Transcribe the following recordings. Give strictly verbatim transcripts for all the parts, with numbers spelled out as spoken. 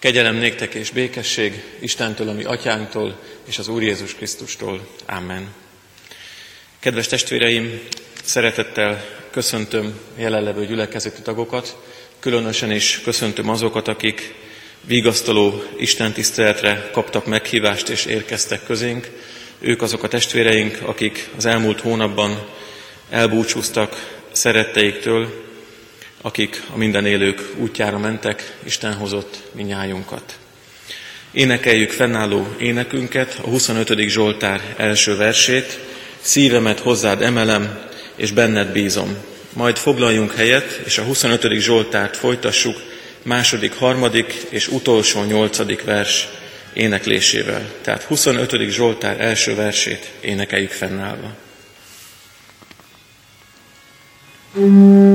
Kegyelem néktek és békesség Istentől, a mi atyánktól, és az Úr Jézus Krisztustól. Amen. Kedves testvéreim, szeretettel köszöntöm jelenlevő gyülekezeti tagokat, különösen is köszöntöm azokat, akik vigasztaló istentiszteletre kaptak meghívást és érkeztek közénk. Ők azok a testvéreink, akik az elmúlt hónapban elbúcsúztak szeretteiktől, akik a minden élők útjára mentek, Isten hozott minnyájunkat. Énekeljük fennálló énekünket, a huszonötödik Zsoltár első versét, szívemet hozzád emelem, és benned bízom. Majd foglaljunk helyet, és a huszonötödik Zsoltárt folytassuk, második, harmadik és utolsó nyolcadik vers éneklésével. Tehát huszonötödik Zsoltár első versét énekeljük fennállva. Thank you.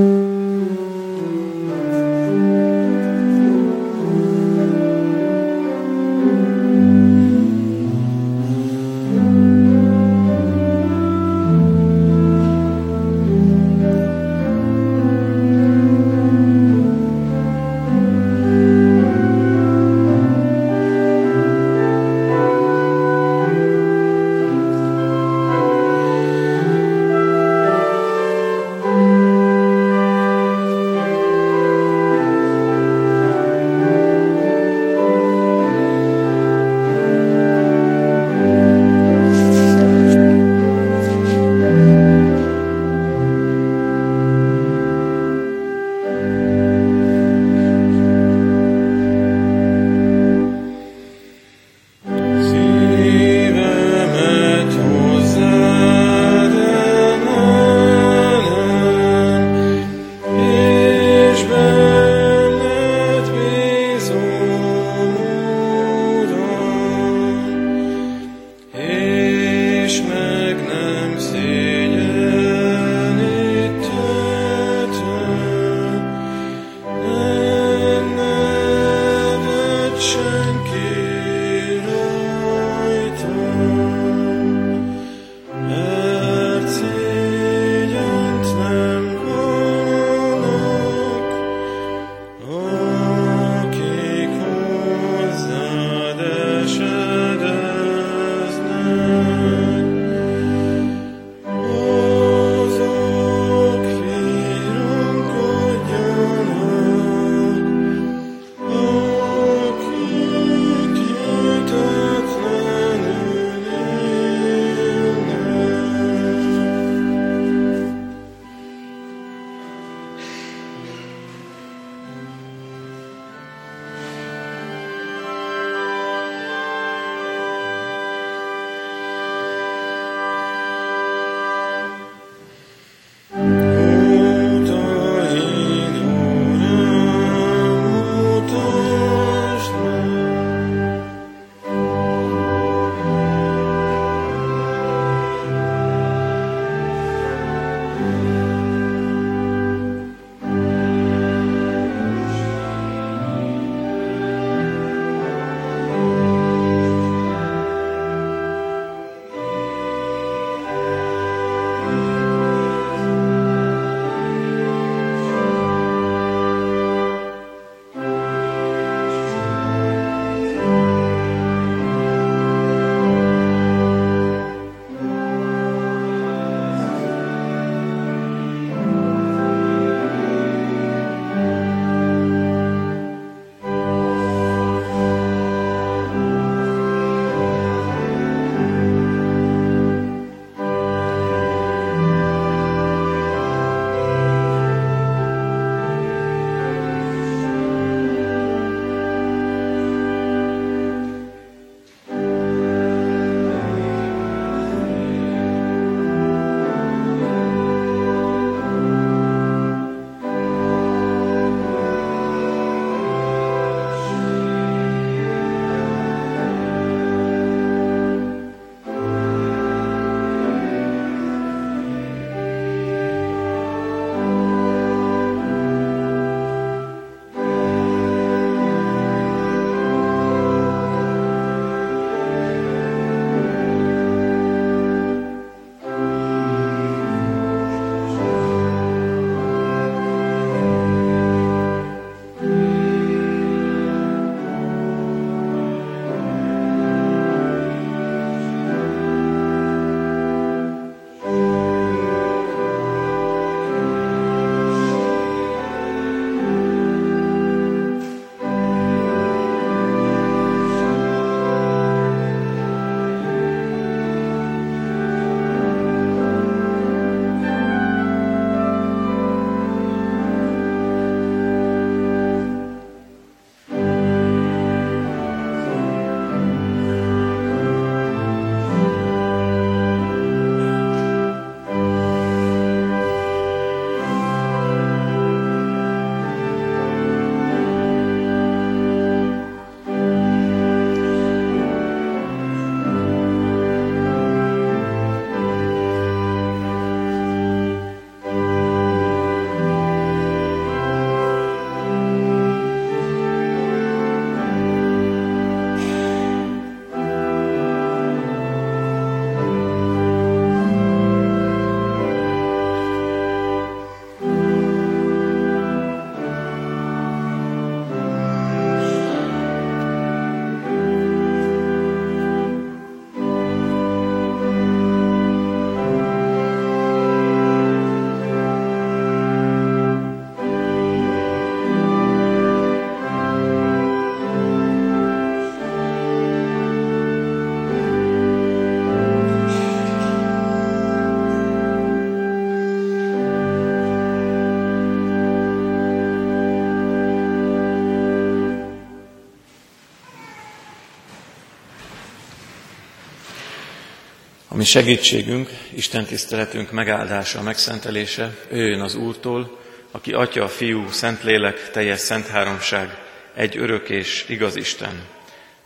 A mi segítségünk, Isten tiszteletünk megáldása, megszentelése, ő jön az Úrtól, aki Atya, Fiú, Szentlélek, teljes szent háromság, egy örök és igaz Isten.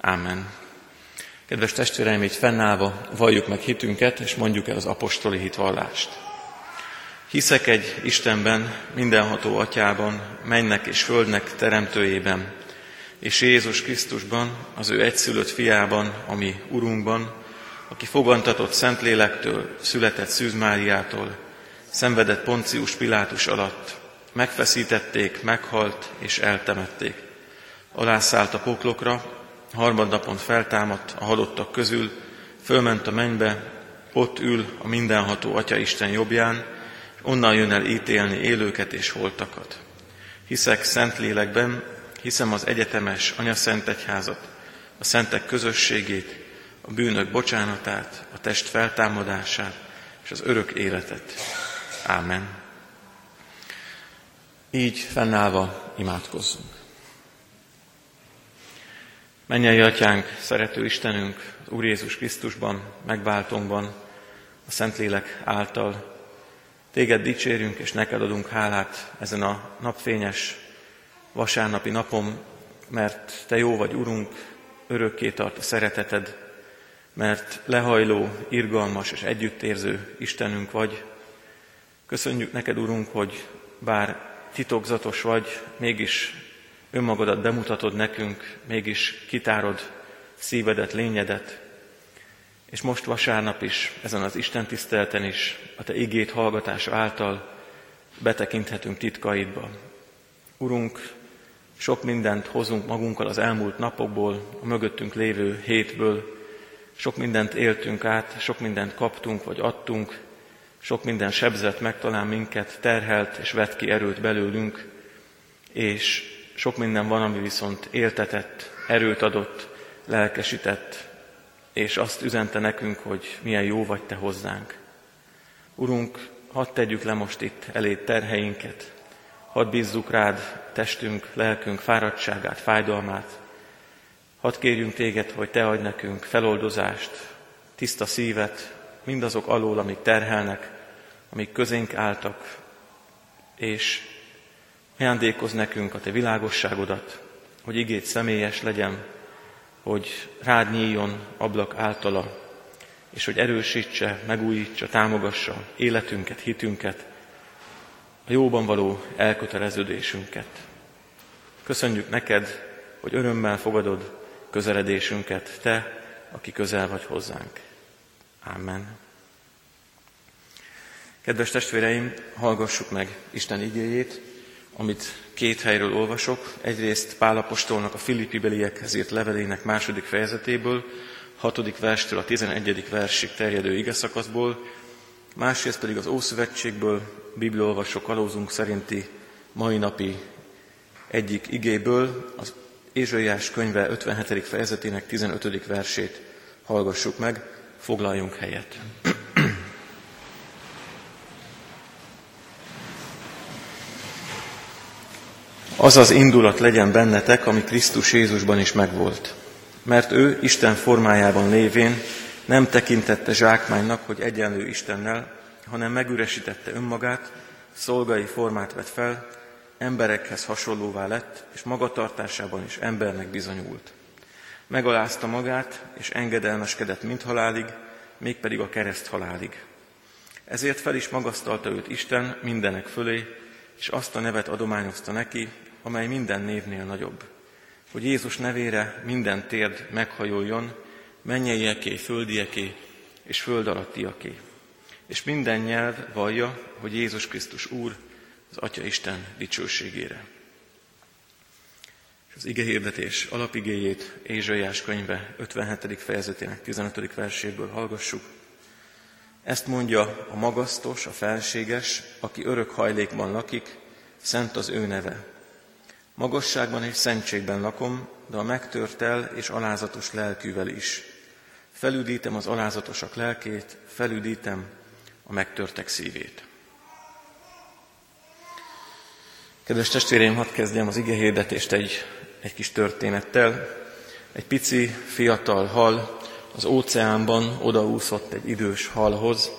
Ámen. Kedves testvéreim, így fennállva valljuk meg hitünket, és mondjuk el az apostoli hitvallást. Hiszek egy Istenben, mindenható Atyában, mennek és földnek teremtőjében, és Jézus Krisztusban, az ő egyszülött fiában, a mi Urunkban, aki fogantatott Szentlélektől, született Szűz Máriától, szenvedett Poncius Pilátus alatt, megfeszítették, meghalt és eltemették. Alászállt a poklokra, harmadnapon feltámadt a halottak közül, fölment a mennybe, ott ül a mindenható Atya Isten jobbján, onnan jön el ítélni élőket és holtakat. Hiszek Szentlélekben, hiszem az egyetemes anyaszentegyházat, a szentek közösségét, a bűnök bocsánatát, a test feltámadását és az örök életet. Ámen. Így fennállva imádkozzunk. Mennyei Atyánk, szerető Istenünk, az Úr Jézus Krisztusban, megváltónkban, a Szentlélek által. Téged dicsérünk és neked adunk hálát ezen a napfényes vasárnapi napom, mert Te jó vagy, Urunk, örökké tart a szereteted, mert lehajló, irgalmas és együttérző Istenünk vagy. Köszönjük neked, Urunk, hogy bár titokzatos vagy, mégis önmagadat bemutatod nekünk, mégis kitárod szívedet, lényedet. És most vasárnap is, ezen az Isten tiszteleten is, a Te igéd hallgatása által betekinthetünk titkaidba. Urunk, sok mindent hozunk magunkkal az elmúlt napokból, a mögöttünk lévő hétből, sok mindent éltünk át, sok mindent kaptunk vagy adtunk, sok minden sebzett meg talán minket, terhelt és vett ki erőt belőlünk, és sok minden van, ami viszont éltetett, erőt adott, lelkesített, és azt üzente nekünk, hogy milyen jó vagy Te hozzánk. Urunk, hadd tegyük le most itt eléd terheinket, hadd bízzuk rád testünk, lelkünk fáradtságát, fájdalmát. Hadd kérjünk Téged, hogy Te adj nekünk feloldozást, tiszta szívet, mindazok alól, amik terhelnek, amik közénk álltak, és ajándékozz nekünk a Te világosságodat, hogy igéd személyes legyen, hogy rád nyíljon ablak általa, és hogy erősítse, megújítsa, támogassa életünket, hitünket, a jóban való elköteleződésünket. Köszönjük neked, hogy örömmel fogadod közeledésünket, Te, aki közel vagy hozzánk. Amen. Kedves testvéreim, hallgassuk meg Isten igéjét, amit két helyről olvasok. Egyrészt Pál apostolnak a Filippi beliekhez írt levelének második fejezetéből, hatodik verstől a tizenegyedik versig terjedő igeszakaszból, másrészt pedig az Ószövetségből, bibliaolvasó kalózunk szerinti mai napi egyik igéből, az Ézsaiás könyve ötvenhetedik fejezetének tizenötödik versét hallgassuk meg, foglaljunk helyet. Az az indulat legyen bennetek, ami Krisztus Jézusban is megvolt. Mert ő Isten formájában lévén nem tekintette zsákmánynak, hogy egyenlő Istennel, hanem megüresítette önmagát, szolgai formát vett fel, emberekhez hasonlóvá lett, és magatartásában is embernek bizonyult. Megalázta magát, és engedelmeskedett mind halálig, mégpedig a kereszt halálig. Ezért fel is magasztalta őt Isten mindenek fölé, és azt a nevet adományozta neki, amely minden névnél nagyobb. Hogy Jézus nevére minden térd meghajoljon, mennyeieké, földieké és föld alattiaké. És minden nyelv vallja, hogy Jézus Krisztus Úr, az Atya Isten dicsőségére. És az igehirdetés alapigéjét Ézsaiás könyve ötvenhetedik fejezetének tizenötödik verséből hallgassuk. Ezt mondja a magasztos, a felséges, aki örök hajlékban lakik, szent az ő neve. Magasságban és szentségben lakom, de a megtörtel és alázatos lelkűvel is. Felüdítem az alázatosak lelkét, felüdítem a megtörtek szívét. Kedves testvéreim, hadd kezdjem az igehirdetést egy, egy kis történettel. Egy pici, fiatal hal az óceánban odaúszott egy idős halhoz,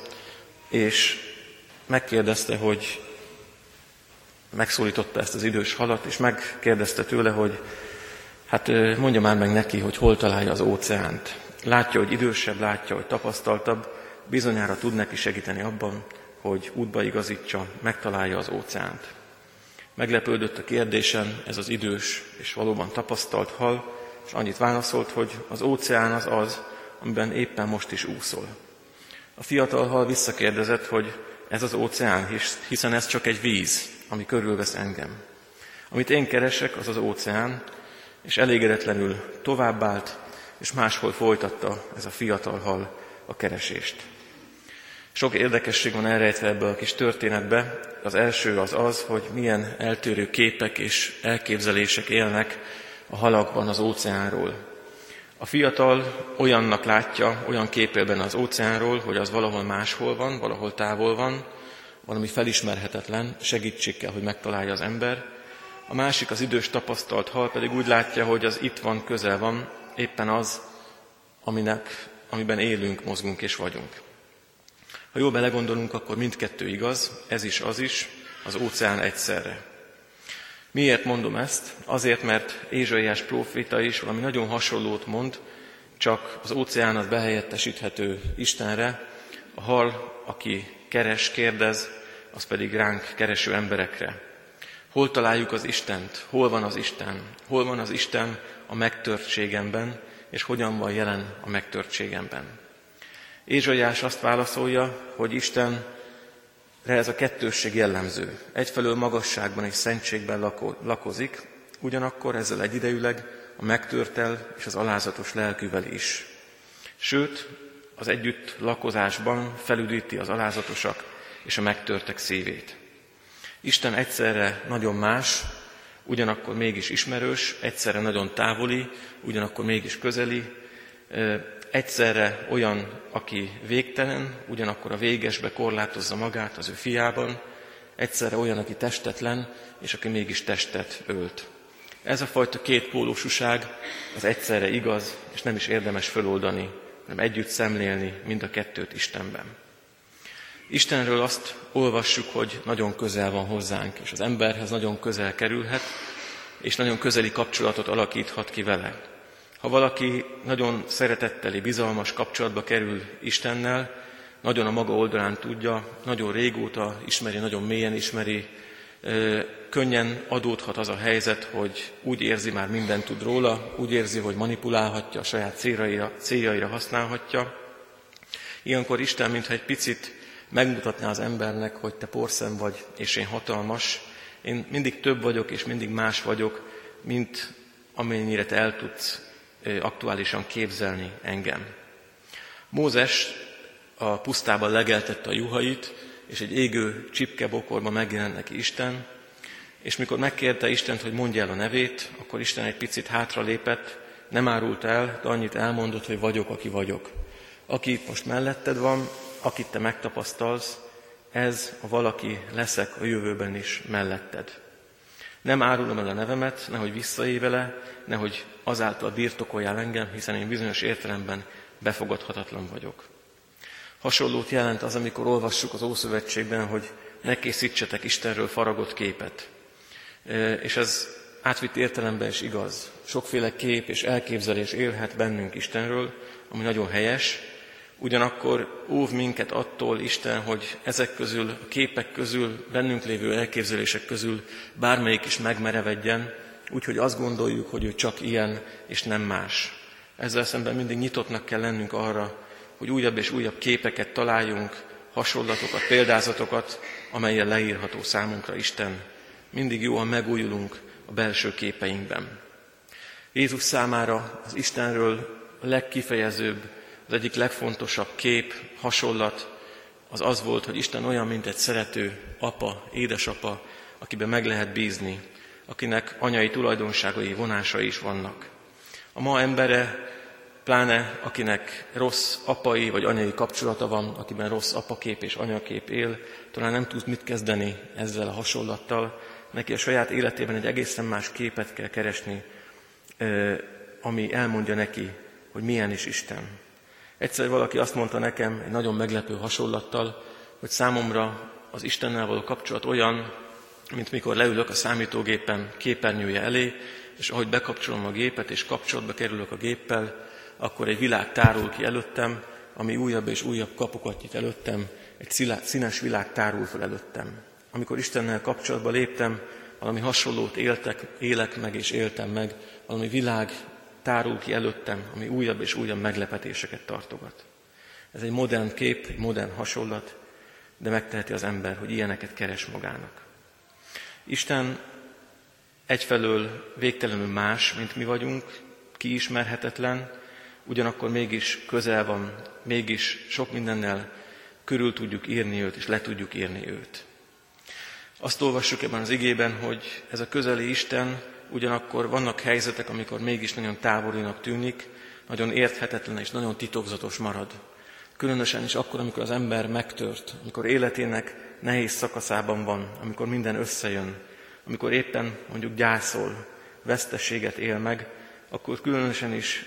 és megkérdezte, hogy megszólította ezt az idős halat, és megkérdezte tőle, hogy hát mondja már meg neki, hogy hol találja az óceánt. Látja, hogy idősebb, látja, hogy tapasztaltabb, bizonyára tud neki segíteni abban, hogy útba igazítsa, megtalálja az óceánt. Meglepődött a kérdésen ez az idős és valóban tapasztalt hal, és annyit válaszolt, hogy az óceán az az, amiben éppen most is úszol. A fiatal hal visszakérdezett, hogy ez az óceán, hiszen ez csak egy víz, ami körülvesz engem. Amit én keresek, az az óceán, és elégedetlenül továbbált, és máshol folytatta ez a fiatal hal a keresést. Sok érdekesség van elrejtve ebbe a kis történetbe. Az első az az, hogy milyen eltérő képek és elképzelések élnek a halakban az óceánról. A fiatal olyannak látja, olyan képében az óceánról, hogy az valahol máshol van, valahol távol van, valami felismerhetetlen, segítség kell, hogy megtalálja az ember. A másik, az idős tapasztalt hal pedig úgy látja, hogy az itt van, közel van, éppen az, aminek, amiben élünk, mozgunk és vagyunk. Ha jól belegondolunk, akkor mindkettő igaz, ez is, az is, az óceán egyszerre. Miért mondom ezt? Azért, mert Ézsaiás próféta is valami nagyon hasonlót mond, csak az óceán az behelyettesíthető Istenre, a hal, aki keres, kérdez, az pedig ránk, kereső emberekre. Hol találjuk az Istent? Hol van az Isten? Hol van az Isten a megtörtségemben, és hogyan van jelen a megtörtségemben? Ézsaiás azt válaszolja, hogy Istenre ez a kettősség jellemző. Egyfelől magasságban és szentségben lako- lakozik, ugyanakkor ezzel egyidejűleg a megtörtel és az alázatos lelkűvel is. Sőt, az együtt lakozásban felüdíti az alázatosak és a megtörtek szívét. Isten egyszerre nagyon más, ugyanakkor mégis ismerős, egyszerre nagyon távoli, ugyanakkor mégis közeli, egyszerre olyan, aki végtelen, ugyanakkor a végesbe korlátozza magát az ő fiában, egyszerre olyan, aki testetlen, és aki mégis testet ölt. Ez a fajta kétpólusúság az egyszerre igaz, és nem is érdemes föloldani, hanem együtt szemlélni mind a kettőt Istenben. Istenről azt olvassuk, hogy nagyon közel van hozzánk, és az emberhez nagyon közel kerülhet, és nagyon közeli kapcsolatot alakíthat ki vele. Ha valaki nagyon szeretetteli, bizalmas kapcsolatba kerül Istennel, nagyon a maga oldalán tudja, nagyon régóta ismeri, nagyon mélyen ismeri, könnyen adódhat az a helyzet, hogy úgy érzi, már mindent tud róla, úgy érzi, hogy manipulálhatja, a saját céljaira, céljaira használhatja. Ilyenkor Isten mintha egy picit megmutatná az embernek, hogy te porszem vagy, és én hatalmas, én mindig több vagyok, és mindig más vagyok, mint amennyire te el tudsz aktuálisan képzelni engem. Mózes a pusztában legeltette a juhait, és egy égő csipkebokorban megjelent neki Isten, és mikor megkérte Istent, hogy mondja el a nevét, akkor Isten egy picit hátralépett, nem árult el, de annyit elmondott, hogy vagyok, aki vagyok. Aki itt most melletted van, akit te megtapasztalsz, ez a valaki leszek a jövőben is melletted. Nem árulom el a nevemet, nehogy visszaélj vele, nehogy azáltal birtokoljál engem, hiszen én bizonyos értelemben befogadhatatlan vagyok. Hasonlót jelent az, amikor olvassuk az Ószövetségben, hogy ne készítsetek Istenről faragott képet. És ez átvitt értelemben is igaz. Sokféle kép és elképzelés élhet bennünk Istenről, ami nagyon helyes. Ugyanakkor óv minket attól Isten, hogy ezek közül, a képek közül, bennünk lévő elképzelések közül bármelyik is megmerevedjen, úgyhogy azt gondoljuk, hogy ő csak ilyen és nem más. Ezzel szemben mindig nyitottnak kell lennünk arra, hogy újabb és újabb képeket találjunk, hasonlatokat, példázatokat, amelyen leírható számunkra Isten. Mindig jó, ha megújulunk a belső képeinkben. Jézus számára az Istenről a legkifejezőbb, az egyik legfontosabb kép, hasonlat az az volt, hogy Isten olyan, mint egy szerető apa, édesapa, akiben meg lehet bízni, akinek anyai tulajdonságai, vonásai is vannak. A ma embere, pláne akinek rossz apai vagy anyai kapcsolata van, akiben rossz apakép és anyakép él, talán nem tud mit kezdeni ezzel a hasonlattal. Neki a saját életében egy egészen más képet kell keresni, ami elmondja neki, hogy milyen is Isten. Egyszer valaki azt mondta nekem egy nagyon meglepő hasonlattal, hogy számomra az Istennel való kapcsolat olyan, mint mikor leülök a számítógépen képernyője elé, és ahogy bekapcsolom a gépet, és kapcsolatba kerülök a géppel, akkor egy világ tárul ki előttem, ami újabb és újabb kapukat nyit előttem, egy színes világ tárul fel előttem. Amikor Istennel kapcsolatba léptem, valami hasonlót éltek, élek meg és éltem meg, valami világ tárul ki előttem, ami újabb és újabb meglepetéseket tartogat. Ez egy modern kép, egy modern hasonlat, de megteheti az ember, hogy ilyeneket keres magának. Isten egyfelől végtelenül más, mint mi vagyunk, kiismerhetetlen, ugyanakkor mégis közel van, mégis sok mindennel körül tudjuk írni őt, és le tudjuk írni őt. Azt olvassuk ebben az igében, hogy ez a közeli Isten, ugyanakkor vannak helyzetek, amikor mégis nagyon távolinak tűnik, nagyon érthetetlen és nagyon titokzatos marad. Különösen is akkor, amikor az ember megtört, amikor életének nehéz szakaszában van, amikor minden összejön, amikor éppen mondjuk gyászol, veszteséget él meg, akkor különösen is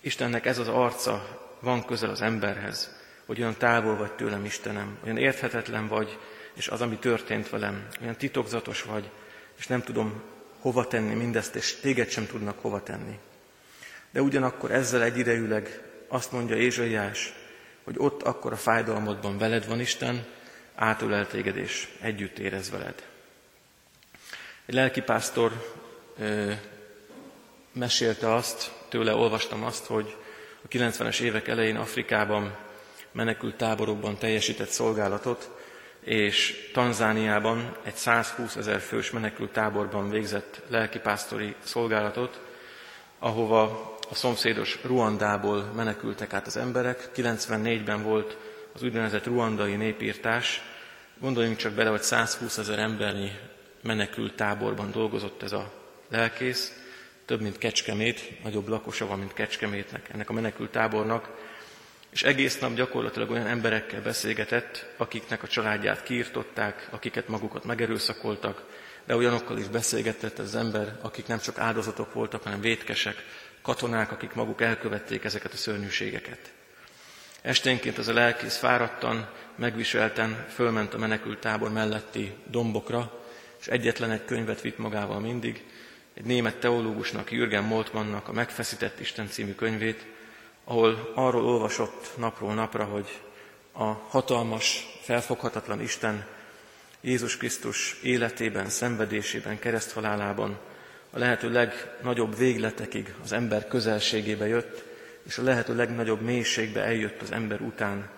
Istennek ez az arca van közel az emberhez, hogy olyan távol vagy tőlem, Istenem, olyan érthetetlen vagy, és az, ami történt velem, olyan titokzatos vagy, és nem tudom hova tenni mindezt, és téged sem tudnak hova tenni. De ugyanakkor ezzel egyidejűleg azt mondja Ézsaiás, hogy ott akkor a fájdalmadban veled van Isten, átölel téged, és együtt érez veled. Egy lelkipásztor ö, mesélte azt, tőle olvastam azt, hogy a kilencvenes évek elején Afrikában menekült táborokban teljesített szolgálatot, és Tanzániában egy százhúszezer fős menekült táborban végzett lelkipásztori szolgálatot, ahova a szomszédos Ruandából menekültek át az emberek. kilencvennégyben volt az úgynevezett ruandai népírtás. Gondoljunk csak bele, hogy százhúszezer embernyi menekült táborban dolgozott ez a lelkész, több mint Kecskemét, nagyobb lakosa van, mint Kecskemétnek, ennek a menekült tábornak, és egész nap gyakorlatilag olyan emberekkel beszélgetett, akiknek a családját kiirtották, akiket magukat megerőszakoltak, de olyanokkal is beszélgetett az ember, akik nem csak áldozatok voltak, hanem vétkesek, katonák, akik maguk elkövették ezeket a szörnyűségeket. Esténként az a lelkész fáradtan, megviselten fölment a menekült tábor melletti dombokra, és egyetlen egy könyvet vitt magával mindig, egy német teológusnak, Jürgen Moltmannnak a Megfeszített Isten című könyvét, ahol arról olvasott napról napra, hogy a hatalmas, felfoghatatlan Isten Jézus Krisztus életében, szenvedésében, kereszthalálában a lehető legnagyobb végletekig az ember közelségébe jött, és a lehető legnagyobb mélységbe eljött az ember után,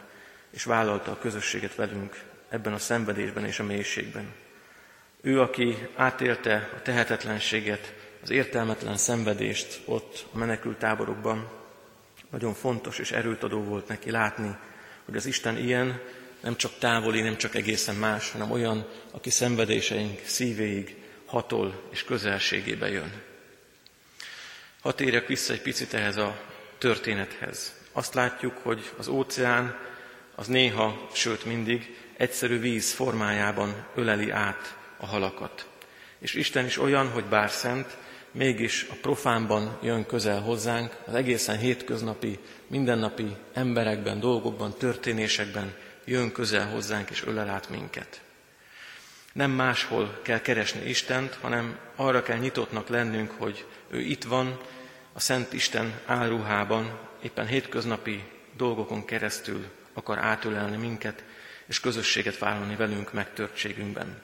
és vállalta a közösséget velünk ebben a szenvedésben és a mélységben. Ő, aki átélte a tehetetlenséget, az értelmetlen szenvedést ott a menekült táborokban, nagyon fontos és erőt adó volt neki látni, hogy az Isten ilyen, nem csak távoli, nem csak egészen más, hanem olyan, aki szenvedéseink szívéig hatol és közelségébe jön. Hadd térjek vissza egy picit ehhez a történethez. Azt látjuk, hogy az óceán az néha, sőt mindig egyszerű víz formájában öleli át a halakat. És Isten is olyan, hogy bár szent, mégis a profánban jön közel hozzánk, az egészen hétköznapi, mindennapi emberekben, dolgokban, történésekben jön közel hozzánk és ölel át minket. Nem máshol kell keresni Istent, hanem arra kell nyitottnak lennünk, hogy ő itt van, a Szent Isten álruhában, éppen hétköznapi dolgokon keresztül akar átölelni minket, és közösséget vállalni velünk megtörtségünkben.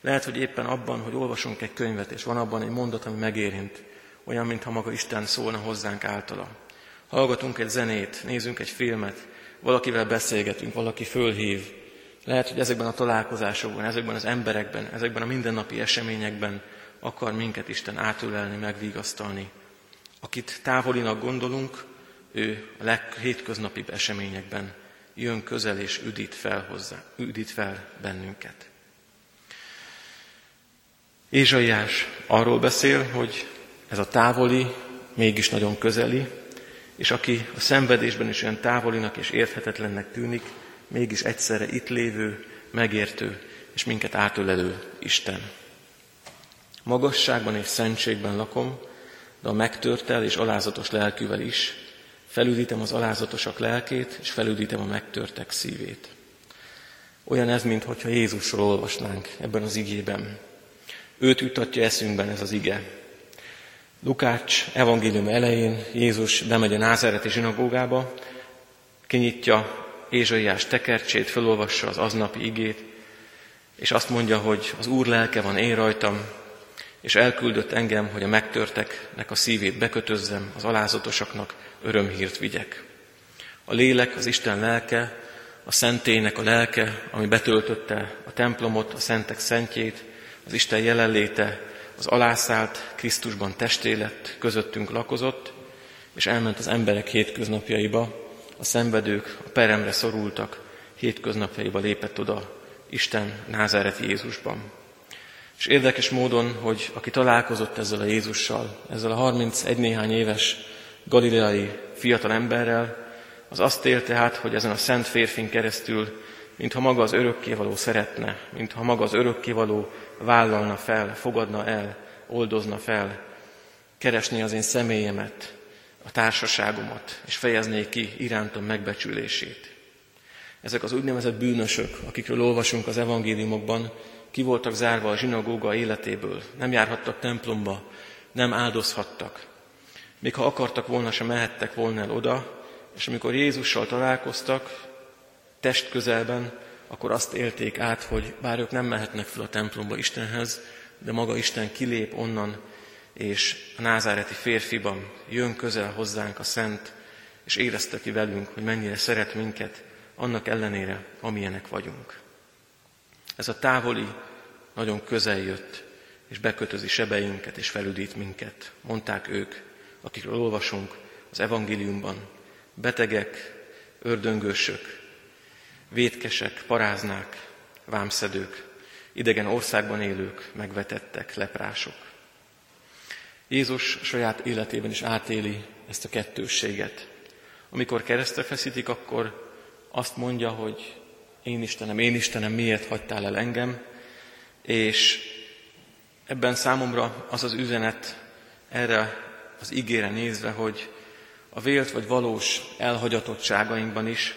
Lehet, hogy éppen abban, hogy olvasunk egy könyvet, és van abban egy mondat, ami megérint, olyan, mintha maga Isten szólna hozzánk általa. Hallgatunk egy zenét, nézünk egy filmet, valakivel beszélgetünk, valaki fölhív. Lehet, hogy ezekben a találkozásokban, ezekben az emberekben, ezekben a mindennapi eseményekben akar minket Isten átölelni, megvigasztalni. Akit távolinak gondolunk, ő a leghétköznapibb eseményekben jön közel és üdít fel hozzá, üdít fel bennünket. Ézsaiás arról beszél, hogy ez a távoli mégis nagyon közeli, és aki a szenvedésben is olyan távolinak és érthetetlennek tűnik, mégis egyszerre itt lévő, megértő és minket átölelő Isten. Magasságban és szentségben lakom, de a megtörtel és alázatos lelkűvel is, Felüdítem az alázatosak lelkét, és felüdítem a megtörtek szívét. Olyan ez, mintha Jézusról olvasnánk ebben az igében. Őt juttatja eszünkben ez az ige. Lukács evangélium elején Jézus bemegy a názáreti zsinagógába, kinyitja Ézsaiás tekercsét, felolvassa az aznapi igét, és azt mondja, hogy az Úr lelke van én rajtam, és elküldött engem, hogy a megtörteknek a szívét bekötözzem, az alázatosaknak örömhírt vigyek. A lélek, az Isten lelke, a szentélynek a lelke, ami betöltötte a templomot, a szentek szentjét, az Isten jelenléte, az alászált Krisztusban testé lett, közöttünk lakozott, és elment az emberek hétköznapjaiba, a szenvedők, a peremre szorultak, hétköznapjaiba lépett oda Isten názáreti Jézusban. És érdekes módon, hogy aki találkozott ezzel a Jézussal, ezzel a harmincegy néhány éves galileai fiatal emberrel, az azt élte hát, hogy ezen a szent férfin keresztül, mintha maga az örökkévaló szeretne, mintha maga az örökkévaló vállalna fel, fogadna el, oldozna fel, keresné az én személyemet, a társaságomat, és fejezné ki irántom megbecsülését. Ezek az úgynevezett bűnösök, akikről olvasunk az evangéliumokban, ki voltak zárva a zsinagóga életéből, nem járhattak templomba, nem áldozhattak. Még ha akartak volna, sem mehettek volna el oda, és amikor Jézussal találkoztak test közelben, akkor azt élték át, hogy bár ők nem mehetnek fel a templomba Istenhez, de maga Isten kilép onnan, és a názáreti férfiban jön közel hozzánk a Szent, és érezte ki velünk, hogy mennyire szeret minket, annak ellenére, amilyenek vagyunk. Ez a távoli nagyon közel jött, és bekötözi sebeinket, és felüdít minket, mondták ők, akikről olvasunk az evangéliumban. Betegek, ördöngősök, vétkesek, paráznák, vámszedők, idegen országban élők, megvetettek, leprások. Jézus saját életében is átéli ezt a kettősséget. Amikor keresztre feszítik, akkor azt mondja, hogy én Istenem, én Istenem, miért hagytál el engem? És ebben számomra az az üzenet erre az igére nézve, hogy a vélt vagy valós elhagyatottságainkban is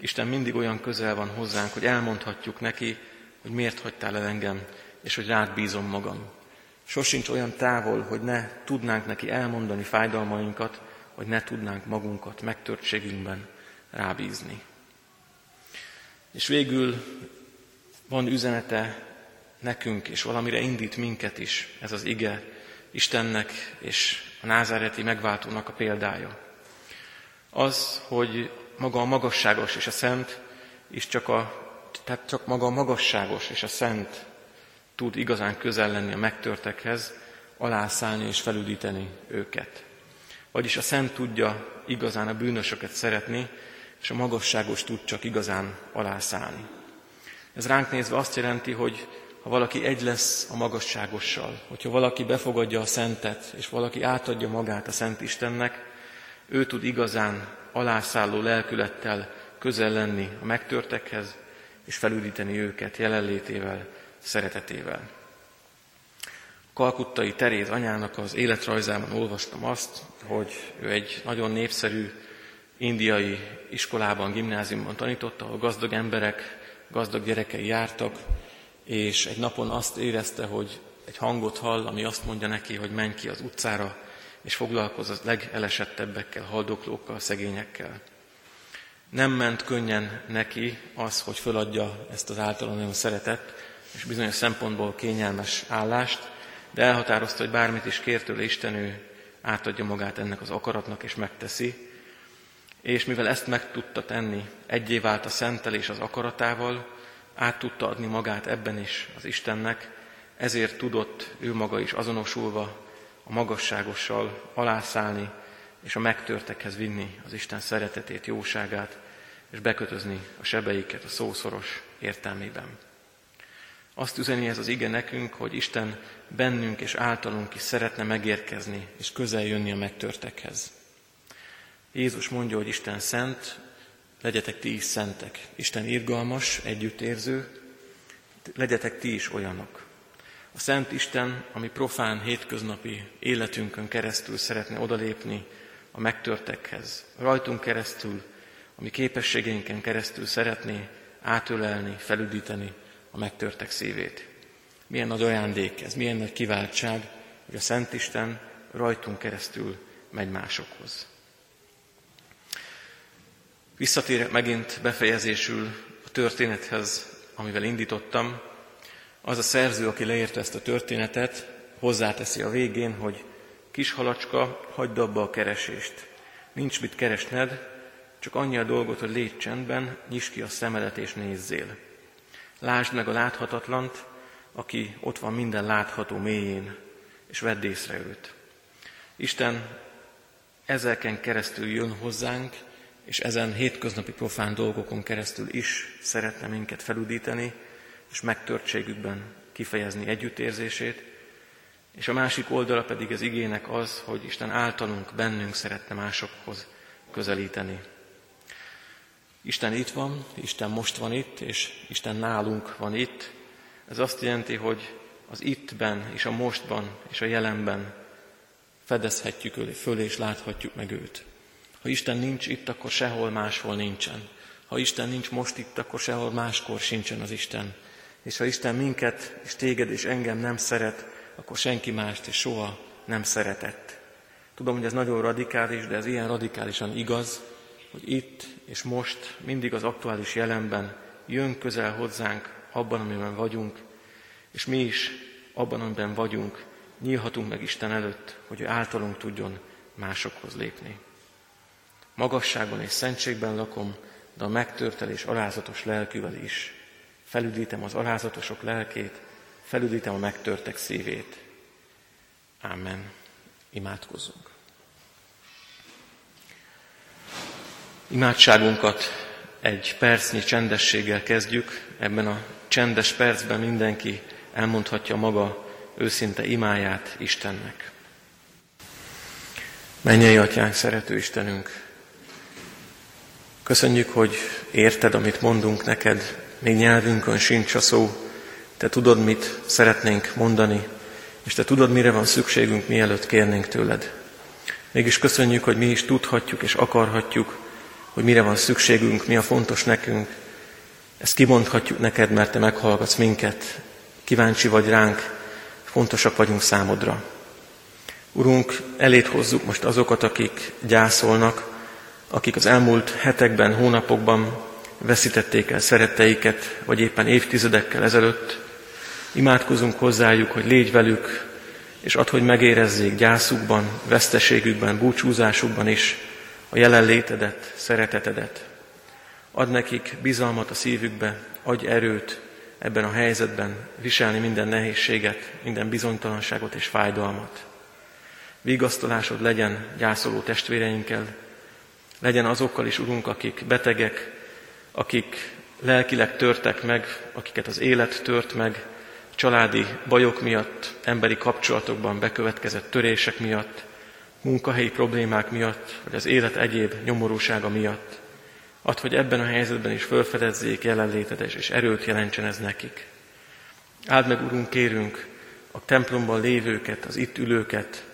Isten mindig olyan közel van hozzánk, hogy elmondhatjuk neki, hogy miért hagytál el engem, és hogy rád bízom magam. Sosincs olyan távol, hogy ne tudnánk neki elmondani fájdalmainkat, hogy ne tudnánk magunkat megtörtségünkben rábízni. És végül van üzenete nekünk, és valamire indít minket is ez az ige Istennek és a názáreti megváltónak a példája. Az, hogy maga a magasságos és a szent, és csak, a, tehát csak maga a magasságos és a szent tud igazán közel lenni a megtörtekhez, alászállni és felüdíteni őket. Vagyis a szent tudja igazán a bűnösöket szeretni, és a magasságos tud csak igazán alászállni. Ez ránk nézve azt jelenti, hogy ha valaki egy lesz a magasságossal, hogyha valaki befogadja a szentet, és valaki átadja magát a Szent Istennek, ő tud igazán alászálló lelkülettel közel lenni a megtörtekhez, és felüdíteni őket jelenlétével, szeretetével. Kalkuttai Teréz anyának az életrajzában olvastam azt, hogy ő egy nagyon népszerű indiai iskolában, gimnáziumban tanította, ahol gazdag emberek, gazdag gyerekei jártak, és egy napon azt érezte, hogy egy hangot hall, ami azt mondja neki, hogy menj ki az utcára, és foglalkozz a legelesettebbekkel, haldoklókkal, szegényekkel. Nem ment könnyen neki az, hogy föladja ezt az általa nagyon szeretett, és bizonyos szempontból kényelmes állást, de elhatározta, hogy bármit is kér tőle Isten, ő átadja magát ennek az akaratnak, és megteszi. És mivel ezt meg tudta tenni, egyé vált a szenttel és az akaratával, át tudta adni magát ebben is az Istennek, ezért tudott ő maga is azonosulva a magasságossal alászállni, és a megtörtekhez vinni az Isten szeretetét, jóságát, és bekötözni a sebeiket a szószoros értelmében. Azt üzeni ez az ige nekünk, hogy Isten bennünk és általunk is szeretne megérkezni, és közel jönni a megtörtekhez. Jézus mondja, hogy Isten szent, legyetek ti is szentek. Isten irgalmas, együttérző, legyetek ti is olyanok. A Szent Isten, ami profán, hétköznapi életünkön keresztül szeretne odalépni a megtörtekhez. Rajtunk keresztül, a mi képességeinken keresztül szeretné átölelni, felüdíteni a megtörtek szívét. Milyen nagy ajándék ez, milyen nagy kiváltság, hogy a Szent Isten rajtunk keresztül megy másokhoz. Visszatérek megint befejezésül a történethez, amivel indítottam. Az a szerző, aki leírta ezt a történetet, hozzáteszi a végén, hogy kis halacska, hagyd abba a keresést. Nincs mit keresned, csak annyi a dolgot, hogy légy csendben, nyisd ki a szemedet és nézzél. Lásd meg a láthatatlant, aki ott van minden látható mélyén, és vedd észre őt. Isten ezeken keresztül jön hozzánk, és ezen hétköznapi profán dolgokon keresztül is szeretne minket felüdíteni, és megtörtségükben kifejezni együttérzését, és a másik oldala pedig az igének az, hogy Isten általunk, bennünk szeretne másokhoz közelíteni. Isten itt van, Isten most van itt, és Isten nálunk van itt. Ez azt jelenti, hogy az ittben, és a mostban, és a jelenben fedezhetjük őt föl, és láthatjuk meg őt. Ha Isten nincs itt, akkor sehol máshol nincsen. Ha Isten nincs most itt, akkor sehol máskor sincsen az Isten. És ha Isten minket, és téged, és engem nem szeret, akkor senki mást, és soha nem szeretett. Tudom, hogy ez nagyon radikális, de ez ilyen radikálisan igaz, hogy itt és most, mindig az aktuális jelenben jön közel hozzánk abban, amiben vagyunk, és mi is abban, amiben vagyunk, nyílhatunk meg Isten előtt, hogy ő általunk tudjon másokhoz lépni. Magasságban és szentségben lakom, de a megtörtelés alázatos lelkűvel is. Felüdítem az alázatosok lelkét, felüdítem a megtörtek szívét. Ámen. Imádkozzunk. Imádságunkat egy percnyi csendességgel kezdjük. Ebben a csendes percben mindenki elmondhatja maga őszinte imáját Istennek. Mennyei Atyánk, szerető Istenünk! Köszönjük, hogy érted, amit mondunk neked, még nyelvünkön sincs a szó, te tudod, mit szeretnénk mondani, és te tudod, mire van szükségünk, mielőtt kérnénk tőled. Mégis köszönjük, hogy mi is tudhatjuk és akarhatjuk, hogy mire van szükségünk, mi a fontos nekünk. Ezt kimondhatjuk neked, mert te meghallgatsz minket, kíváncsi vagy ránk, fontosak vagyunk számodra. Urunk, eléd hozzuk most azokat, akik gyászolnak, akik az elmúlt hetekben, hónapokban veszítették el szeretteiket, vagy éppen évtizedekkel ezelőtt. Imádkozunk hozzájuk, hogy légy velük, és add, hogy megérezzék gyászukban, veszteségükben, búcsúzásukban is a jelenlétedet, szeretetedet. Add nekik bizalmat a szívükbe, adj erőt ebben a helyzetben viselni minden nehézséget, minden bizonytalanságot és fájdalmat. Vigasztalásod legyen gyászoló testvéreinkkel, legyen azokkal is, Urunk, akik betegek, akik lelkileg törtek meg, akiket az élet tört meg, családi bajok miatt, emberi kapcsolatokban bekövetkezett törések miatt, munkahelyi problémák miatt, vagy az élet egyéb nyomorúsága miatt. Add, hogy ebben a helyzetben is felfedezzék jelenlétedet, és erőt jelentsen ez nekik. Áld meg, Urunk, kérünk, a templomban lévőket, az itt ülőket,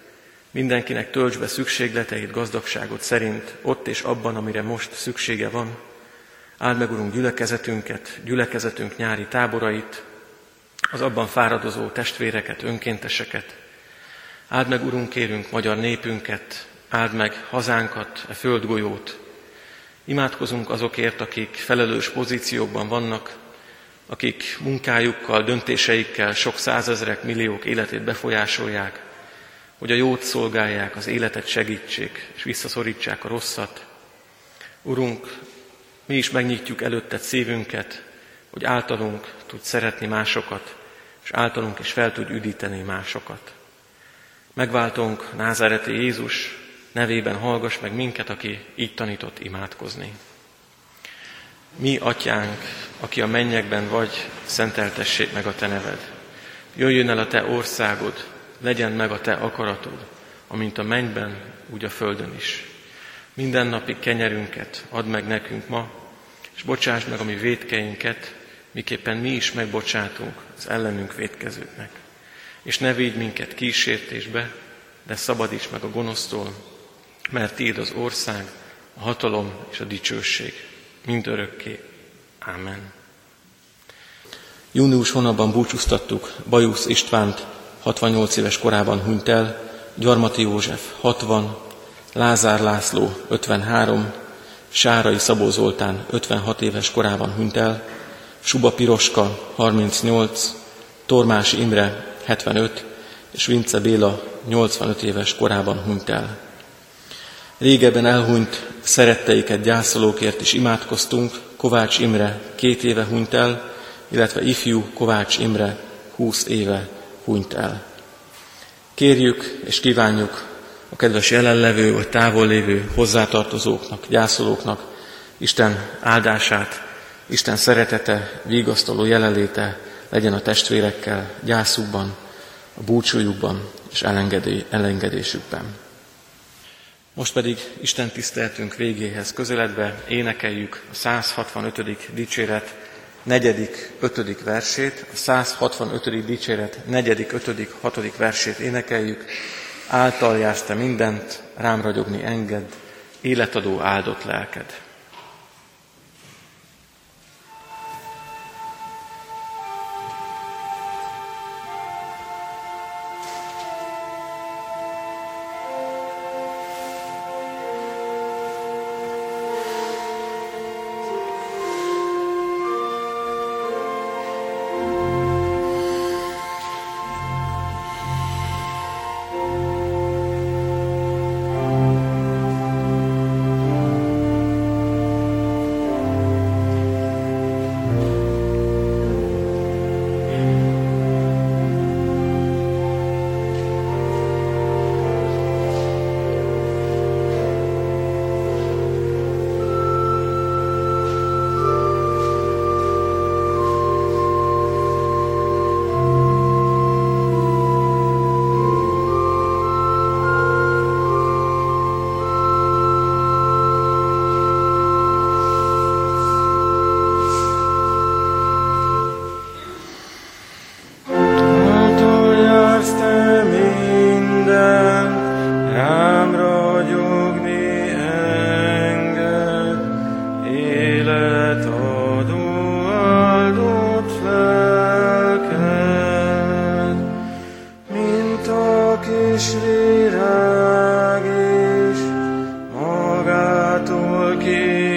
mindenkinek töltsd be szükségleteit, gazdagságot szerint, ott és abban, amire most szüksége van. Áld meg, Urunk, gyülekezetünket, gyülekezetünk nyári táborait, az abban fáradozó testvéreket, önkénteseket. Áld meg, Urunk, kérünk magyar népünket, áld meg hazánkat, e földgolyót. Imádkozunk azokért, akik felelős pozíciókban vannak, akik munkájukkal, döntéseikkel sok százezrek, milliók életét befolyásolják, hogy a jót szolgálják, az életet segítsék, és visszaszorítsák a rosszat. Urunk, mi is megnyitjuk előtted szívünket, hogy általunk tudj szeretni másokat, és általunk is fel tudj üdíteni másokat. Megváltónk, názáreti Jézus nevében hallgass meg minket, aki így tanított imádkozni. Mi, Atyánk, aki a mennyekben vagy, szenteltessék meg a te neved. Jöjjön el a te országod, legyen meg a te akaratod, amint a mennyben, úgy a földön is. Mindennapi kenyerünket add meg nekünk ma, és bocsásd meg a mi vétkeinket, miképpen mi is megbocsátunk az ellenünk vétkezőknek. És ne védj minket kísértésbe, de szabadíts meg a gonosztól, mert tiéd az ország, a hatalom és a dicsőség mindörökké. Ámen. Június hónapban búcsúztattuk Bajusz Istvánt, hatvannyolc éves korában hunyt el, Gyarmati József hatvan, Lázár László ötvenhárom, Sárai Szabó Zoltán ötvenhat éves korában hunyt el, Suba Piroska harmincnyolc, Tormás Imre hetvenöt és Vince Béla nyolcvanöt éves korában hunyt el. Régebben elhunyt szeretteiket gyászolókért is imádkoztunk, Kovács Imre két éve hunyt el, illetve ifjú Kovács Imre húsz éve hunyt el. Kérjük és kívánjuk a kedves jelenlevő vagy távollévő hozzátartozóknak, gyászolóknak Isten áldását, Isten szeretete, vigasztaló jelenléte legyen a testvérekkel gyászukban, a búcsújukban és elengedésükben. Most pedig Isten tiszteltünk végéhez közeledve énekeljük a száz hatvanötödik dicséret negyedik, ötödik versét, a száz hatvanötödik dicséret negyedik, ötödik, hatodik versét énekeljük. Általjás te mindent, rám ragyogni engedd, életadó áldott lelked. Kis virág is magától kér.